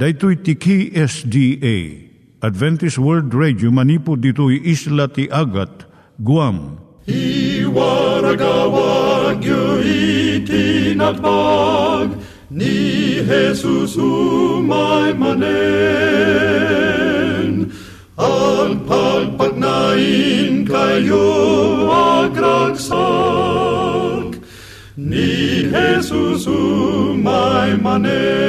Daito'y tiki SDA, Adventist World Radio, manipod dito'y Isla ti Agat, Guam. I waragawag yu itinatpag, ni Jesus umay manen. Ang pagpagnain kayo agragsak, ni Jesus umay manen.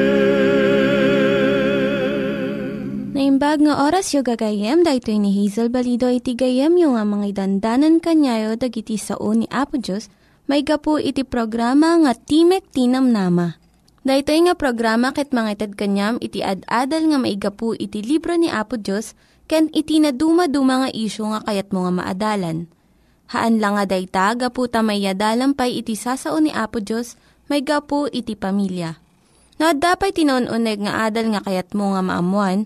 Naimbag nga oras yung gagayem, dahito ni Hazel Balido iti gagayem yung nga mga dandanan kanyayo dagiti sao ni Apo Diyos, may gapu iti programa nga Timek Tinamnama. Dahito nga programa ket mangitad kanyam iti ad-adal nga may gapu iti libro ni Apo Diyos, ken iti na dumaduma nga isyo nga kayat mga maadalan. Haan lang nga dayta, gapu tamay yadalampay iti sasao ni Apo Diyos, may gapu iti pamilya. No, dapat tinon-uneg nga adal nga kayat mo nga maamuan,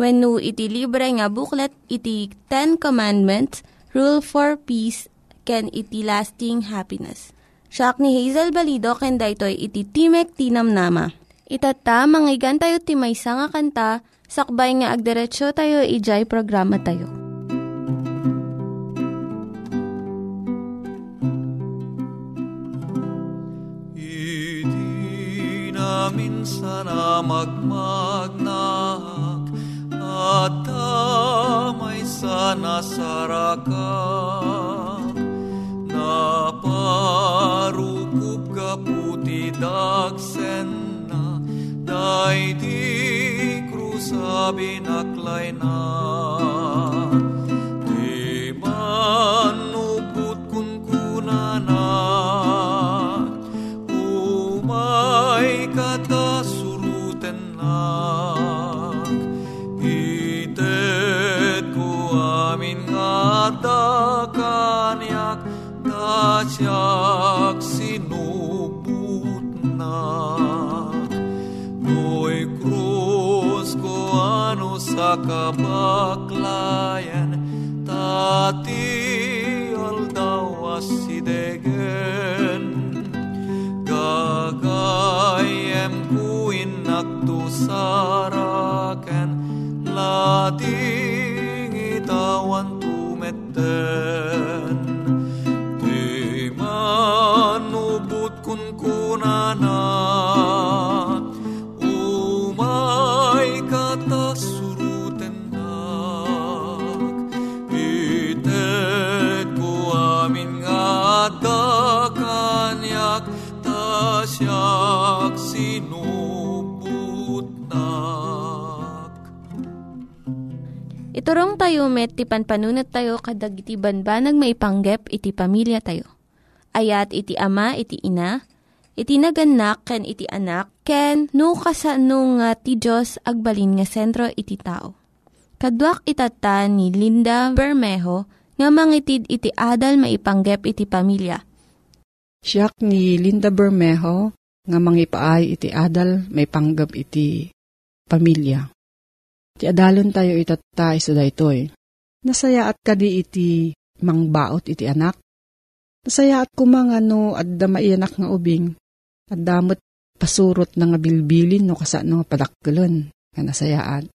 Wenno iti libre nga booklet, iti Ten Commandments, Rule for Peace, ken iti Lasting Happiness. Siak ni Hazel Balido, ken daytoy iti Timek Tinamnama. Itata, manggigan tayo timaysa nga kanta, sakbay nga agderetsyo tayo, ijay programa tayo. Iti namin sana magmagna, at damay sana sarakam, naparukup ka puti dagsen na, day di krusabi naklay na. Di manuput kunkunanan, umay katasuruten na. Kanyak tasyak sinubutnak, noy krus ko ano sa kabaklayan, tati aldawas sidegen, gagayem kuin naktusaraken, lating itawan di manubut kunkunana, umay katasuruten nak, itet ko amin nga dakanyak, tasyak sinubut nak. Iturong tayo met, ti panpanunat tayo kadag iti banbanag maipanggep iti pamilya tayo. Ayat iti ama, iti ina, iti nagannak, ken iti anak, ken no kasano nga ti Diyos agbalin nga sentro iti tao. Kaduak itata ni Linda Bermejo nga mangitid iti adal maipanggep iti pamilya. Siak ni Linda Bermejo nga mangipaay iti adal maipanggep iti pamilya. Ti adalon tayo itata isada itoy. Nasayaat ka di iti mangbaot iti anak. Nasayaat kumangano adda maianak nga ubing. Adda met pasurot nga bilbilin no kasano nga padakkelon nga nasayaat.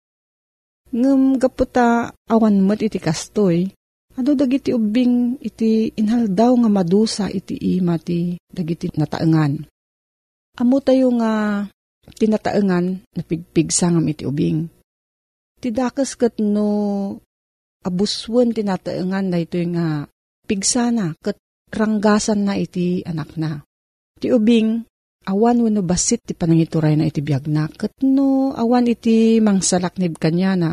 Ngem gaputa awan met iti kastoy. Adu dagiti ubing iti inhaldaw nga madusa iti ima ti dagiti nataengan. Amo tayo nga tinataengan napigpigsa ngam iti ubing. Tidakas kat no abuswan tinataengan na ito yung nga pigsana ket ranggasan na iti anak na. Ti ubing, awan wenno basit ti panangituray na iti biag na, ket no awan iti mangsalaknib kanya na,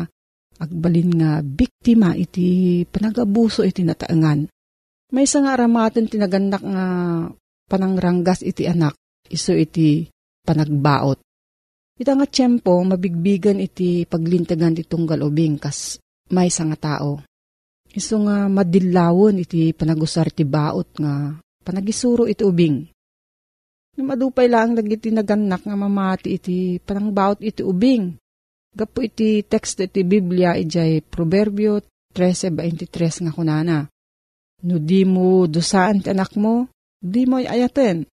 agbalin nga biktima iti panagabuso iti nataengan. Maysa nga aramaten tinagandak nga panangranggas iti anak, isu iti panagbaot. Ita nga tiyempo, mabigbigan iti paglintagan ti tunggal ubing kas maysa nga tao. Isu nga madillawon iti panagusar ti baot nga panagisuro iti ubing. Namadupay lang dagiti naganak nga mamati iti panangbaot iti ubing. Gapu iti teksto iti Biblia ijay Proverbio 13:23 nga kunana. No di mo dosaan ti anak mo, di mo ayaten.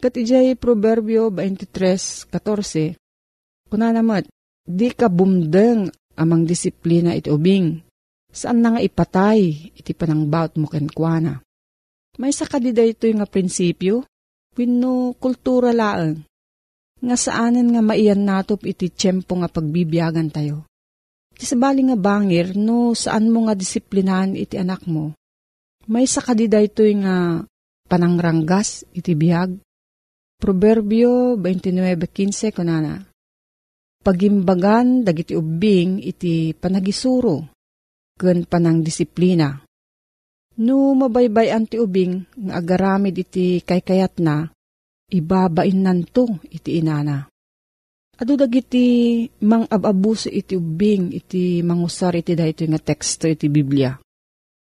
Kat ijay Proverbio 23:14. Kunana mat, di ka bumdeng amang disiplina iti ubing. Saan na nga ipatay iti panangbaot mo kenkwana. May sakadida ito yung nga prinsipyo, wenno kultura laeng. Nga saanen nga maiyan natop iti tiyempo nga pagbibiyagan tayo. Iti sabali nga bangir, no saan mo nga disiplinahan iti anak mo. Maysa kadida ito'y nga panangranggas iti biyag. Proverbio 29:15 kunana. Pagimbagan dagiti ubing iti panagisuro, ken panang disiplina. No mabaybayan ti ubing nga agaramid iti kaykayat na, ibabain nanto iti inana. Adu dagiti mangababuso iti ubing iti mangusar iti dahito nga teksto iti Biblia.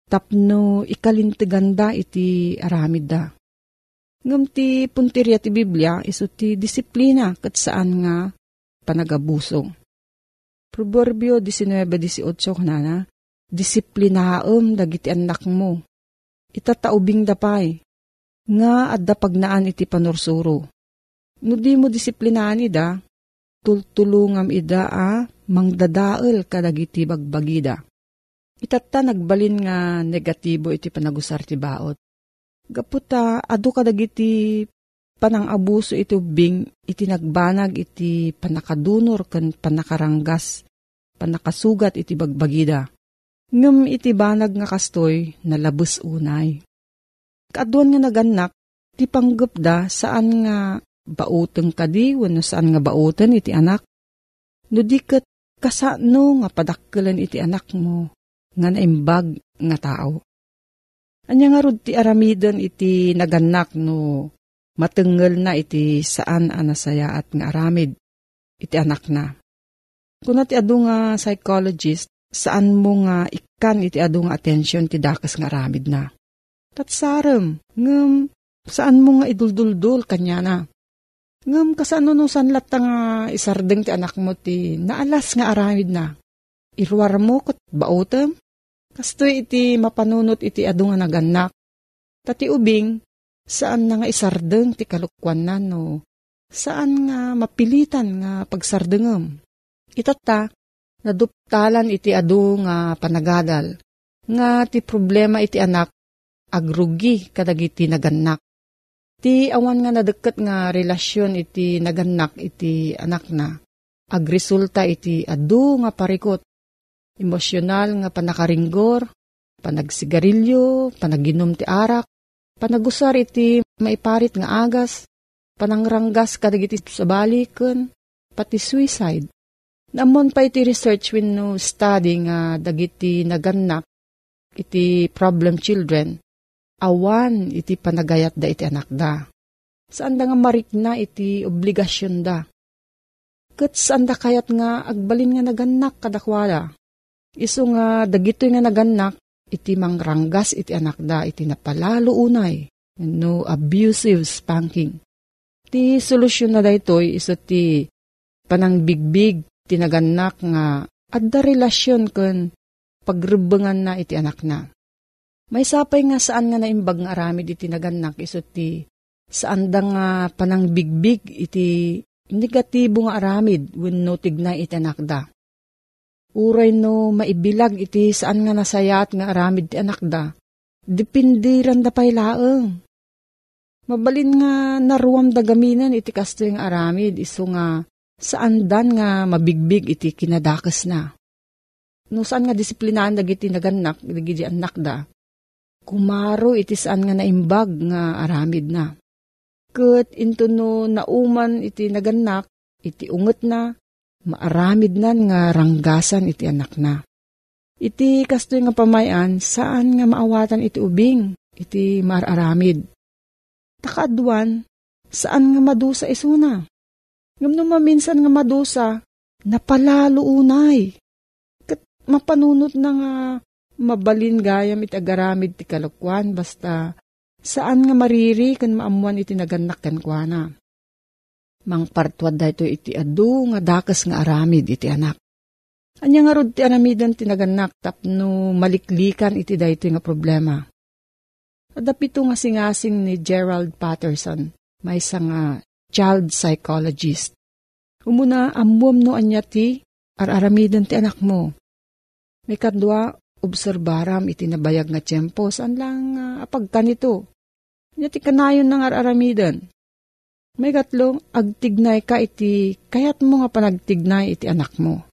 Tapno ikalintiganda iti aramid da. Ngam ti puntirya ti Biblia isu ti disiplina ket saan nga panagabuso. Proverbio 19:18 nana, disiplinaem dagiti anak mo. Itataubing dapay. Nga adda pagnaan iti panursuro. No di mo disiplinahan ida, tultulungam ida mangdadael kadagiti bagbagida. Itatta nagbalin nga negatibo iti panagusar ti baot. Gaputa adu kadagiti panangabuso iti ubing iti nagbanag iti panakadunor ken panakaranggas, panakasugat iti bagbagida. Ngem iti banag nga kastoy nalabes unay. Kaaduan nga naganak, ti panggap da saan nga bauten kadi, wenno saan nga bauten iti anak. No di ket kasano nga padakkelan iti anak mo, nga naimbag nga tao. Anya nga rod ti aramiden iti naganak no matengel na iti saan anasayaat nga aramid, iti anak na. Kuna ti adu nga psychologist, saan mo nga ikkan iti adu nga atensyon ti dakes nga aramid na. Tatsarem, ngem saan mo nga idulduldul kanya na. Ngem kasano no sanlat nga isardeng ti anak mo ti naalas nga aramid na. Irwar mo ket baotem. Kastoy iti mapanunot iti adu nga naganak. Tati ubing, saan na nga isardeng ti kalukwan na no. Saan nga mapilitan nga pagsardengem. Itata, naduptalan iti adu nga panagadal. Nga ti problema iti anak. Agrugi kadagiti naganak. Ti awan nga nadeket nga relasyon iti naganak iti anak na. Agresulta iti adu nga parikot. Emosyonal nga panakaringgor, panagsigarilyo, panaginom ti arak, panagusar iti maiparit nga agas, panangranggas kadagiti sabaliken, pati suicide. Naamon pa iti research wenno study nga dagiti naganak iti problem children. Awan iti panagayat da iti anak da. Saan da nga marik na iti obligasyon da. Ket saan da kayat nga agbalin nga naganak kadakwada. Isu nga dagitoy nga naganak iti mangranggas iti anak da iti napalalo unay. No abusive spanking. Ti solusyon na da itoy isu ti panangbigbig ti naganak nga adda relasyon ken pagrebengan na iti anak na. May sapay nga saan nga naimbag nga aramid iti naganak isu ti saan da nga panangbigbig iti negatibo nga aramid wenno tignay iti anak da. Uray no maibilag iti saan nga nasayat nga aramid iti anak da. Dipindiran da pay laeng. Mabalin nga naruam da gaminan iti kastoy nga aramid isu nga saan dan nga mabigbig iti kinadakes na. No saan nga disiplinaan dagiti naganak dagiti anak da. Kumaro iti saan nga naimbag nga aramid na. Ket into no nauman iti naganak, iti unget na, maaramid na nga ranggasan iti anak na. Iti kastoy nga pamayan, saan nga maawatan iti ubing, iti mararamid. Takaadwan, saan nga madusa isuna? Ngam maminsan nga madusa, napalalo unay. Kat mapanunot na nga mabalin gayam iti agaramid ti kalukwan basta saan nga mariri kan maamuan iti naganak kan kuana. Mangpartwad dahito iti adu nga dakas nga aramid iti anak. Anya nga rod ti aramidan ti naganak tapno maliklikan iti dahito nga problema. Adapito nga singasing ni Gerald Patterson, may isang child psychologist. Umuna amuam no anya ti araramidan ti anak mo. May kadwa obserbaram iti nabayag nga tiyempo, saan lang apagkanito. Iti kanayon ng araramidan. May katlong, agtignay ka iti, kayat mo nga panagtignay iti anak mo.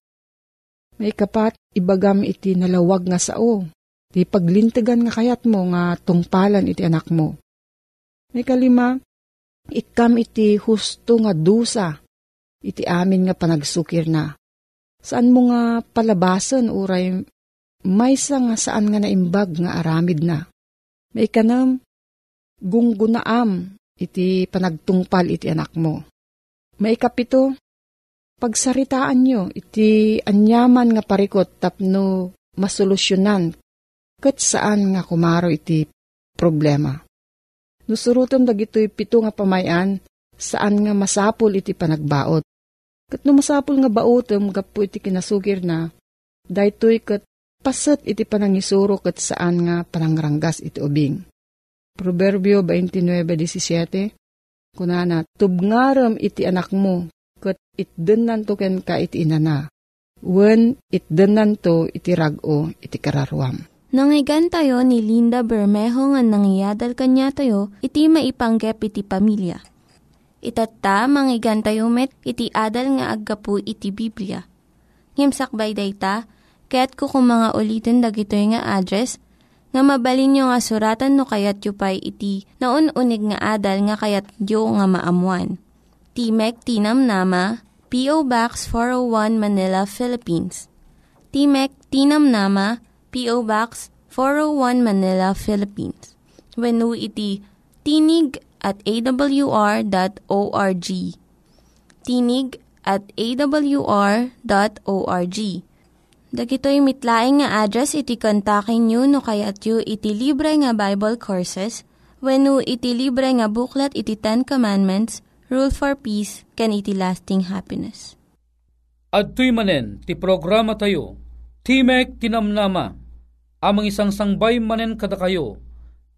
May kapat, ibagam iti nalawag nga sao. Iti paglintigan nga kayat mo nga tungpalan iti anak mo. May kalima, ikam iti husto nga dusa, iti amin nga panagsukir na. Saan mo nga palabasan uray maysa nga saan nga naimbag nga aramid na. May kanam, gunggunaam iti panagtungpal iti anak mo. May kapito, pagsaritaan nyo iti anyaman nga parikot tapno masolusyonan ket saan nga kumaro iti problema. Nusurutom dagitoy pito nga pamayan saan nga masapul iti panagbaot. Ket no masapul nga baotem gapu iti kinasugir na, daytoy ket pasat iti panangisuro ket saan nga panangranggas iti ubing. Proverbio 29:17, kunana, tubngaram iti anak mo, ket itdennan to ken ka iti inana, wen itdennan to iti rag-o iti kararwam. Nangyigan tayo ni Linda Bermejo nga nangyadal kanya tayo, iti maipanggep iti pamilya. Itata, mangyigan tayo met, iti adal nga aggapu iti Biblia. Ngimsakbay day ta, kaya't kukumanga ulitin dagito yung nga address nga mabalin nyo nga suratan no kayat yu pa'y iti na unig nga adal nga kayat yu nga maamuan. Timek Tinam Nama, P.O. Box 401 Manila, Philippines. Timek Tinam Nama, P.O. Box 401 Manila, Philippines. Wenu iti tinig@awr.org. Tinig@awr.org. Dagitoy mitlaing nga address iti kontakin nyo no kayat yu iti libre nga Bible Courses wenno iti libre nga buklat iti Ten Commandments, Rule for Peace, can iti lasting happiness. Adtoy manen ti programa tayo, Timek Tinamnama, amang isang sangbay manen kada kayo,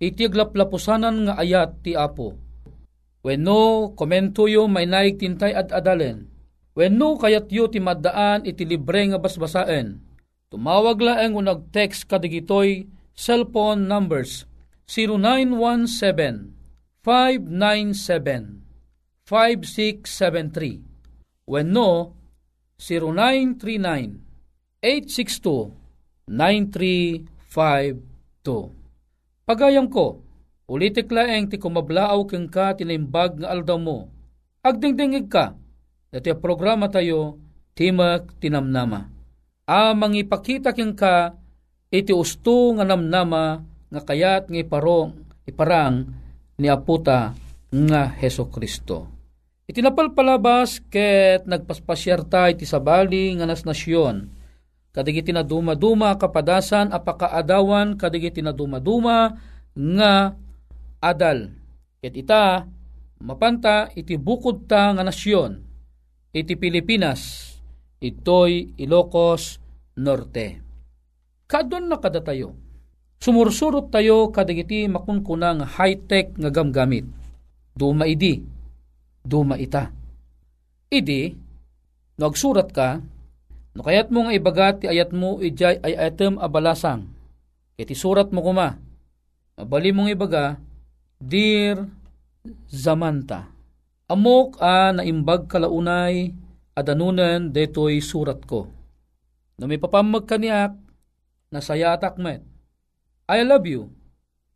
iti aglaplapusanan nga ayat ti Apo. Wenno komento yu may naik tintay at adalen, wenno kayat yu ti maddaan iti libre nga basbasaen. Tumawag laeng o nag-text kadigitoy cellphone numbers 0917-597-5673 wenno 0939-862-9352. Pagayam ko, ulitik laeng ti kumablaaw keng ka tinimbag nga aldaw mo. Agdingdingig ka, dati programa tayo, Timek Tinamnama. Amang ipakita keng ka, iti usto nga namnama, nga kayat nga iparang ni Aputa nga Heso Kristo. Iti napalpalabas ket nagpaspasyarta iti sabali nga nasnasyon. Kadigiti na dumaduma kapadasan apakaadawan kadigiti na dumaduma nga adal. Ket ita mapanta iti bukod ta nga nasyon. Iti Pilipinas, ito'y Ilocos Norte. Kadon na kada tayo, sumursurot tayo kadagiti makunkunang high-tech nga gamgamit. Dumaidi, dumaita. Idi, nagsurat ka, no kayat mo nga ibagat, ayat mo ijay ay item abalasang. Iti surat mo kuma, mabali mong ibaga, Dear Zamanta. Amok naimbag kalaunay, adanunan detoy surat ko. No may papamag kaniak, nasayatak met. I love you,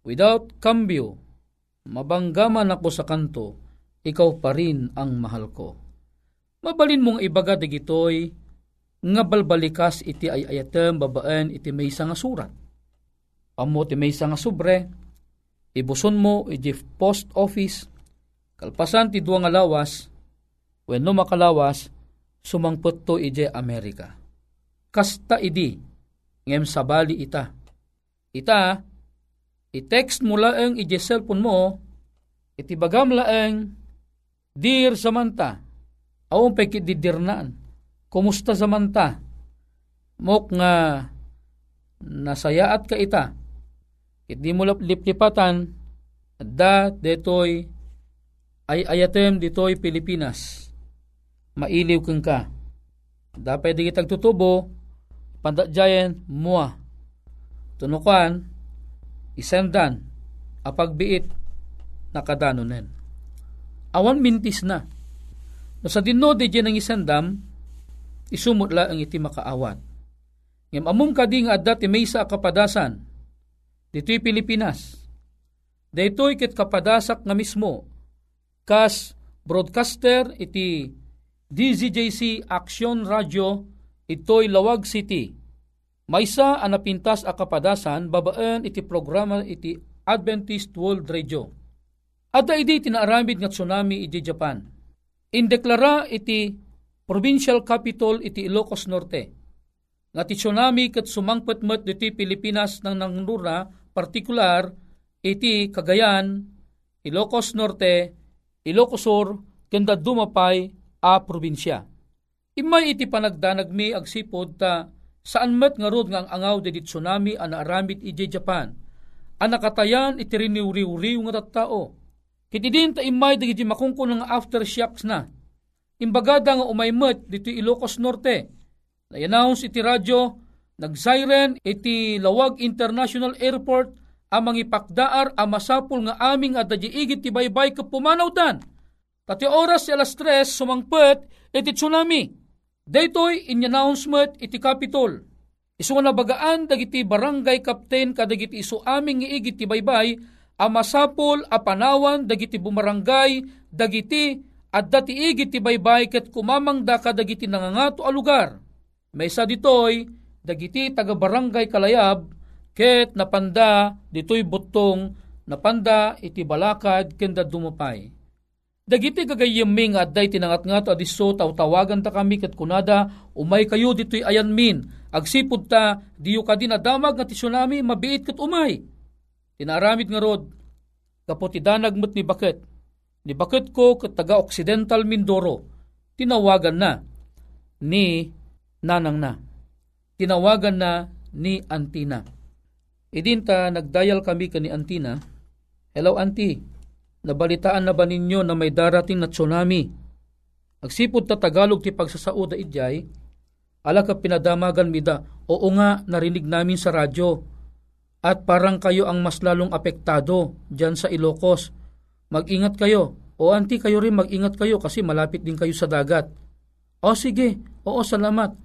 Without cambio, mabanggaman ako sa kanto, ikaw pa rin ang mahal ko. Mabalin mong ibagad igitoy, nga balbalikas iti ay ayatem babaan iti may nga surat. Amo iti may nga sobre, ibuson mo iti post office, kalpasan ti duwa nga lawas, wenno makalawas, sumangpot to iti Amerika. Kasta idi, ngem sabali ita. Ita, i-text mo laeng iti cellphone mo, iti bagam laeng, dear Samantha, awang pekididirnaan, kumusta Samantha? Mok nga nasayaat ka ita. Hindi mo liplipatan da detoy ay ayatem detoy Pilipinas. Mailiw kang ka. Da pwede kitang tutubo pandadyayan mua. Tunukan isendan apagbiit nakadanunen. Awan mintis na. No sa dinno di dyan ang isendam, isumutla ang iti makaawat. Ngem amom kading adat imaysa kapadasan, dito'y Pilipinas. Dito'y kit kapadasak nga mismo, kas broadcaster iti DZJC Action Radio, ito'y Laoag City. Maysa anapintas a kapadasan, babaan iti programa iti Adventist World Radio. Ada idi tinaaramid nga tsunami iti Japan. Indeklara iti Provincial Capital iti Ilocos Norte. Nga ti tsunami ket sumangpetmet iti Pilipinas nang nangnura partikular iti Cagayan, Ilocos Norte, Ilocos Sur kenda dumapay a probinsya. Imay iti panagdanagmi agsipod ta saan met nga rod nga ang angaw iti tsunami a naaramid iti Japan. An nakatayan iti riniw-riw-riw nga tattao. Ket idin ta imay dagiti makungkon nga aftershocks na. Imbagada nga umaymet dito Ilocos Norte, na-announce iti radyo, nag-siren iti Laoag International Airport, amang ipakdaar amasapul nga aming at dajiigit tibaybay kapumanawdan. Tati oras si alas 3 sumangpet iti tsunami. Daytoy in-announcement iti Capitol. Isu nga nabagaan dagiti barangay captain kadagiti isu aming iigit tibaybay, amasapul apanawan dagiti bumarangay dagiti at datiigit tibaybay ket kumamangda ka dagiti nangangato a lugar. Maysa ditoy dagiti taga barangay Kalayab ket napanda ditoy buttong napanda iti balakad kenda dumapay. Dagiti kagayemming adday tinangatngato adiso tawtawagan ta kami ket kunada umay kayo ditoy ayanmin agsipud ta diyo kadin adamag nga ti tsunami mabiit ket umay. Tinaramid nga rod kapo ti danagmet ni baket. Ni bakit ko kataga Occidental Mindoro, tinawagan na ni Nanang na. Tinawagan na ni Antina. Idinta, nagdayal kami ka ni Antina. Hello Auntie, nabalitaan na ba ninyo na may darating na tsunami? Agsipod ta Tagalog ti pagsasauda idyay, ala ka pinadamagan mida, oo nga narinig namin sa radyo. At parang kayo ang mas lalong apektado dyan sa Ilocos. Mag-ingat kayo. O Auntie, kayo rin mag-ingat kayo kasi malapit din kayo sa dagat. O sige. Oo, salamat.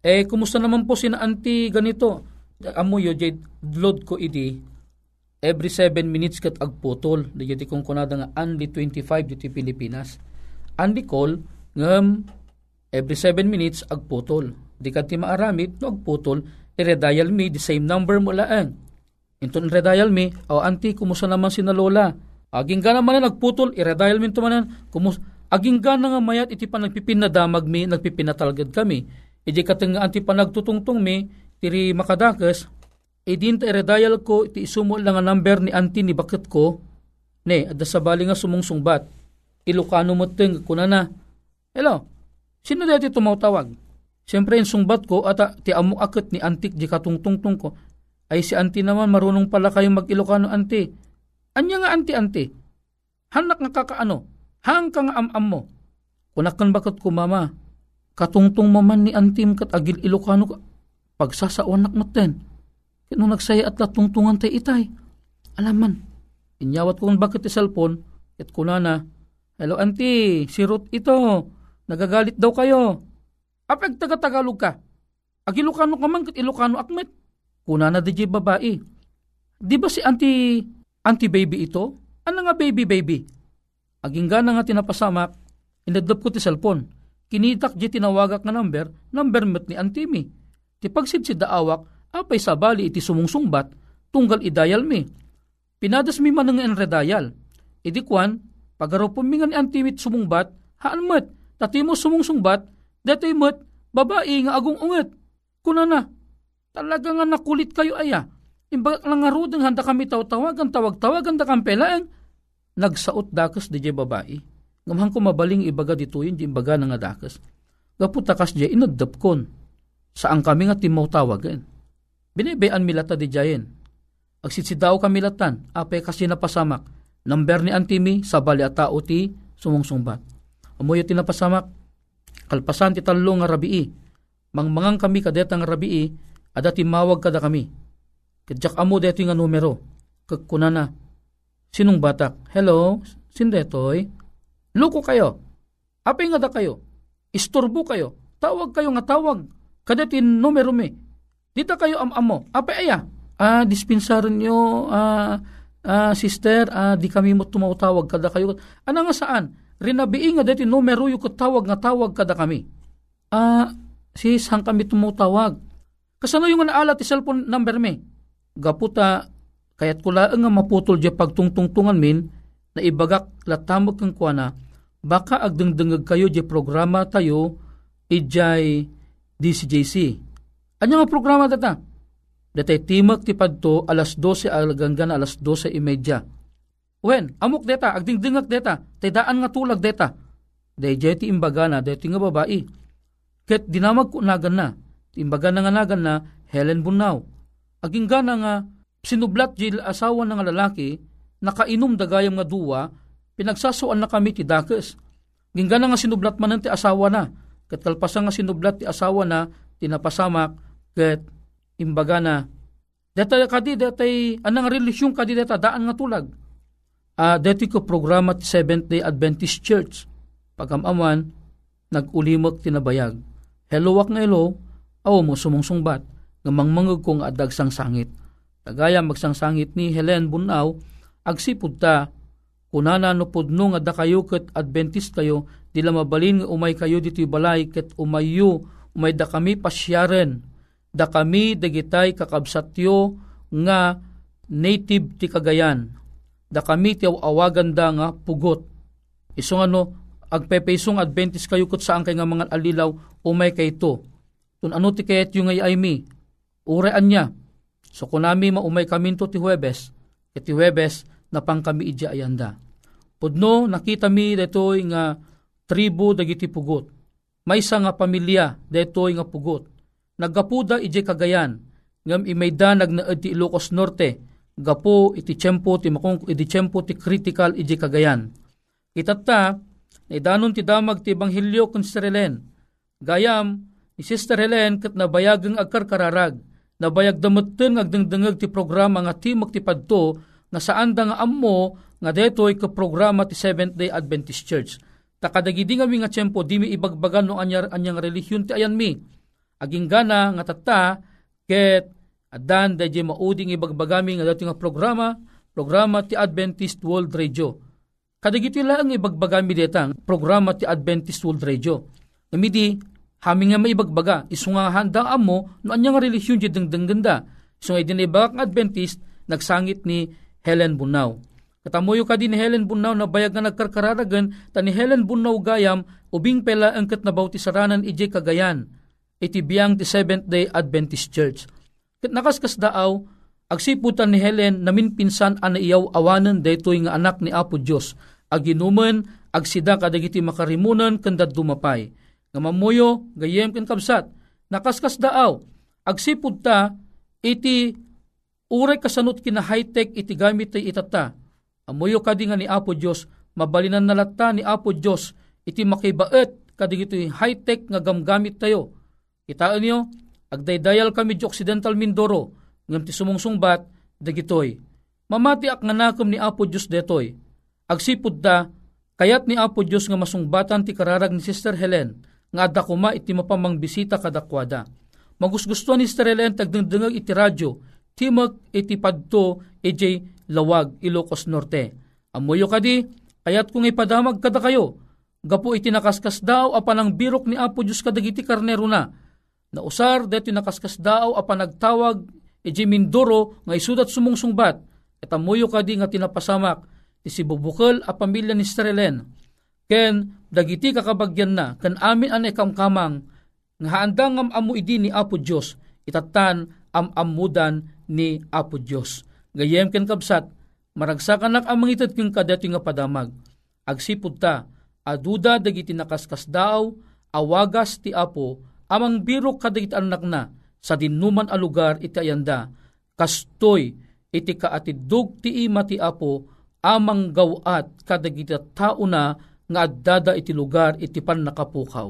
Eh, kumusta naman po sina Auntie ganito? Amuyo, jade, load ko idi. Every 7 minutes kat agputol. Diyati kong kunada nga, Andy 25 dito Pilipinas. Andy call, ngam, every 7 minutes agputol. Di ka ti maaramid, no agputol, i-redial me, the same number mo laeng. Ito i-redial me, o Auntie, kumusta naman sina Lola? Aging gana man na nagputol, i-redial min to manan. Aging gana nga mayat iti pa nagpipinadamag mi, nagpipinatalgad kami. Iti katingaan ti pa nagtutungtong mi, tiri makadakas. Idin ta i-redial ko, iti isumol lang ang number ni Auntie ni bakit ko. Ne, ada sabali nga sumungsungbat. Ilocano mo ting, kuna na. Hello, sino dati tumaw-tawag? Siyempre, insungbat ko, ata ti amok akit ni Auntie, di katungtungtong ko. Ay si Auntie naman, marunong pala kayong mag-Ilocano, Auntie. Anya nga Auntie, hanak nga kakaano, hang ka nga am-am mo. Kunakan bakit ko mama, katungtong maman ni Auntie kat agil Ilocano ka, pagsasawanak maten. Kino nagsaya at latungtungan tayo itay. Alaman, inyawat ko bakit ti cellphone, at kunana, hello Auntie, si Ruth ito, nagagalit daw kayo. Apeg taga-Tagalog ka, agilokano ka man kat Ilocano akmet. Kunana di babae, di ba si Auntie anti-baby ito? Ano nga baby? Agingga na nga tinapasamak, inadlap ko ti cellphone. Kinitak di tinawagak nga number met ni antimi. Ti pagsidsid daawak, apay sabali iti sumungsungbat, tunggal idayal mi. Pinadas mi man nga enredayal. Idi kwan, pagarupumingan ni antimit sumungbat, haan met, tatimo sumungsungbat, detoy met, babae nga agong unget. Kuna na, talaga nga nakulit kayo aya. Imbagak lang nga rudeng handa kami tawag-tawagan da kampelaan. Nagsaot dakas di jay babae. Ngamahang kumabaling ibaga dituyin di imbaga na nga dakas. Gaputakas jay inagdapkon. Saan kami nga timaw tawagan? Binibayan milata di jayen. Agsitsidaw kami latan. Ape kasi napasamak. Number ni antimi sabali at tao ti sumungsumbat. Amoy ti napasamak. Kalpasan ti talo nga rabii. Mangmangang kami kadetang rabii. Ada timawag kada kami. Kadyak amo deto yung numero. Kagkuna na. Sinong batak? Hello? Sindetoy? Luko kayo. Apay nga da kayo. Isturbo kayo. Tawag kayo nga tawag. Kadatin numero me. Dita kayo am-amo. Apay aya. Dispensaran nyo, sister, di kami mo tumautawag kada kayo. Ano nga saan? Rinabiin nga deto yung numero yung katawag nga tawag kada kami. Sis, hang kami tumautawag. Kasano yung naala ti cellphone number me? Gaputa, kaya't kula nga maputol di pagtungtungtungan min, na ibagak latamog kang kuana, baka agdengdengag kayo di programa tayo, ijay DZJC. Ano nga programa tata? Datay timag tipad to, 12:00 alaganggan 12:30. Wen, amok deta, agdengdengag deta, taydaan nga tulag deta. Day jay ti imbaga na, day ti nga babae. Ket dinamag kunagan na, ti imbaga na nga nagan na, Helen Bunao. Aging gana nga, sinublat jil asawa ng lalaki, nakainom dagayam nga duwa, pinagsasuan na kami ti dakes. Aging gana nga sinublat man ti asawa na, ket kalpasan nga sinublat ti asawa na, tinapasamak, ket imbaga na, detay kadi, detay, anang relisyong kadi, detay, daan nga tulag. Detay ko programa ti Seventh Day Adventist Church, pagamaman, nagulimag tinabayag. Helowak nga ilo, awo mo sumungsungbat. Ngamangmangag kong adagsang sangit. Tagaya magsangsangit ni Helen Bunao, agsipod ta, kunana nupudno nga da kayo ket Adventist kayo, di lamabalin nga umay kayo dito'y balay, ket umayo, umay da kami pasyaren, da kami dagitay kakabsatyo nga native ti Cagayan, da kami ti awagan da nga Pugot. Isong ano, agpepesong Adventist kayo ket saan kay nga mga alilaw, umay kay to. Tun ano ti kayat yung ay mi, urean niya. So kunami maumay kami to ti Huwebes, ket ti Huwebes na pang kami idya ayanda. Pudno nakita mi detoy nga tribo dagiti Pugot. Maysa nga pamilya detoy nga Pugot. Naggapuda idya Cagayan, ngam imayda nagnaed ti Ilocos Norte, gapo iti tiempo ti makong iti tiempo ti critical idya Cagayan. Kitatta naidanon ti damag ti Ebanghelyo ken Sirelen. Gayam ni Sister Helen ket nabayag ang agkarkararag, nabayag damateng agdengdengag ti programa nga timag ti padto na saan da nga ammo nga detoy ka programa ti Seventh Day Adventist Church. Takadagidi nga mi nga tiyempo di mi ibagbagan no anyang relihiyon ti ayan mi. Aginggana nga tata ket addan dayjay mauding ibagbagami nga dati nga programa ti Adventist World Radio. Kadagiti laeng ibagbagami detang programa ti Adventist World Radio. Namidi Haming nga maibagbaga, isunga handaan mo no anyang relihiyon didengdeng ganda. So ay dinibagak ng Adventist, nagsangit ni Helen Bunao. Katamoyo ka din ni Helen Bunao na bayag na nagkarkararagan, ta ni Helen Bunao gayam, ubing pela ang kat na bautisaranan ije Cagayan, iti biyang ti Seventh Day Adventist Church. Kat nakaskas daaw, agsiputan ni Helen namin pinsan ana iyaw awanan daytoy nga anak ni Apo Dios, aginuman, agsida kadagiti makarimunan kendad dumapay. Ngamamuyo, gayem ken kabsat, nakaskas daaw, agsipud ta, iti uray kasanot kina high-tech iti gamit ay itata. Amuyo kadi nga ni Apo Dios, mabalinan nalata ni Apo Dios, iti makibaet kadi ito yung high-tech nga gamgamit tayo. Kitaan nyo, agdaydayal kami di Occidental Mindoro, ngam ti sumungsungbat, dagitoy. Mamati ak nanakom ni Apo Dios detoy. Agsipud ta, kayat ni Apo Dios nga masungbatan ti kararag ni Sister Helen, nga adda kuma iti mapamangbisita kadakwada. Magusgustuhan ni Sister Helen tagdengdengag iti radyo, Timog iti padto iti Laoag Ilocos Norte. Amuyo kadi kayat kung ipadamag kada kayo. Gapo iti nakaskas daw apan ang birok ni Apo Dios kadagiti karnero na. Nausar deti nakaskas daw apan nagtawag iti Mindoro nga isudat sumungsungbat. At amuyo kadi nga tinapasamak ti sibubukel a pamilya ni Strelen. Ken dagiti kakabagyan na ken amin anay kamkamang nga haandang amu idi ni Apo Dios itatan am-amudan ni Apo Dios. Gayem ken kabsat, maragsakan nak ang mangitad ken kadati nga padamag. Agsipud ta, aduda dagiti nakaskas daw, awagas ti Apo, amang birok kadagiti anak na, sa dinuman a lugar iti ayanda. Kastoy, iti kaatidog ti ima ti Apo, amang gawat kadagiti tao na, nga addada iti lugar iti pannakapukaw.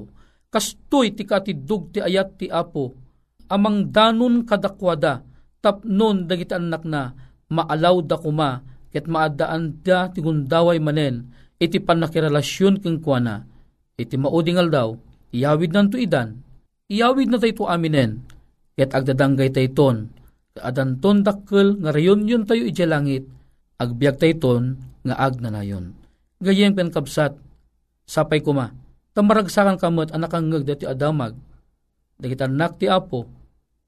Kastoy, iti kaatidog ti ayat ti Apo, amang danon kadakwada, tapnon dagiti anak na, maalaw da kuma, ket maadaan da tigundaway manen, iti panakirelasyon keng kuana, iti maudingal daw, iyawid nanto idan, iyawid na tayo aminen, ket agdadanggay tayton, adanton dakkel nga reunion tayo iti langit, agbiag tayton nga agnanayon. Gayem ken kabsat, sapay kuma, tamaragsakan kamot anakangeg dati adamag, dagiti anak ti Apo,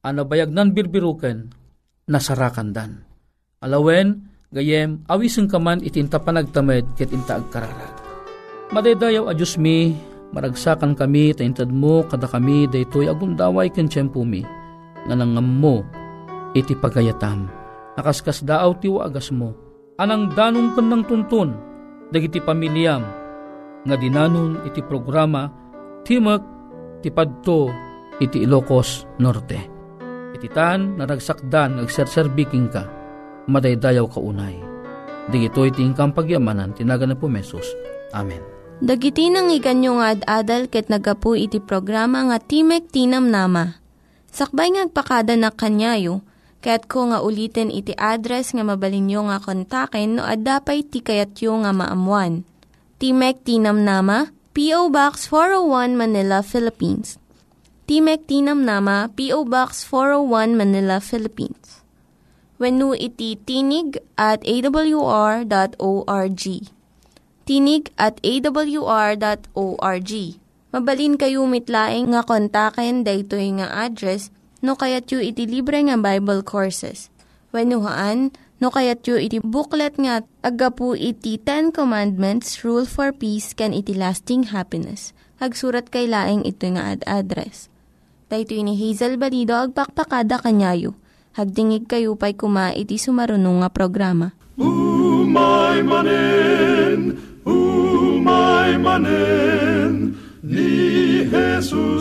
anabayagnan birbiruken, nasarakandan. Alawen, gayem, awiseng kaman itinta panagtamed, ket inta agkararag. Madaydayaw a Dios mi, maragsakan kami, taintad mo, kada kami, daytoy agundaway ken tiempo mi, nanangam mo, iti pagayatam. Nakaskas daaw ti waagas mo, anang danong ken nang tuntun, dagiti pamilyam, nga dinanon iti programa, timek ti padto, iti Ilocos Norte. Ititan naragsakdan agserserbiking ka, madaydayaw ka unay. Digitoy iti ingkang pagyamanan, tinaga na po Mesos. Amen. Dagiti nangyiganyo nga ad-adal ket nagapu iti programa nga Timek Tinamnama. Sakbay ngagpakada na kanyayo, kaya't ko nga ulitin iti address nga mabalinyo nga kontaken no ad-dapay tikayatyo nga maamuan. Timek Tinamnama, P.O. Box 401 Manila, Philippines. Timek Tinamnama, P.O. Box 401, Manila, Philippines. Wenno iti tinigatawr.org. Tinigatawr.org. Mabalin kayo mitlaing nga kontaken daytoy nga address no kayatyo iti libre nga Bible Courses. Wenno haan no kayatyo iti booklet nga agapu iti 10 Commandments, Rule for Peace, can iti lasting happiness. Hagsurat kay laing ito nga ad-address. Daytoy ni Hazel Balido, agpakpakada kanyayo. Hagdingig kayo pa'y kuma iti sumarunong nga programa. Umay manen, ni Jesus.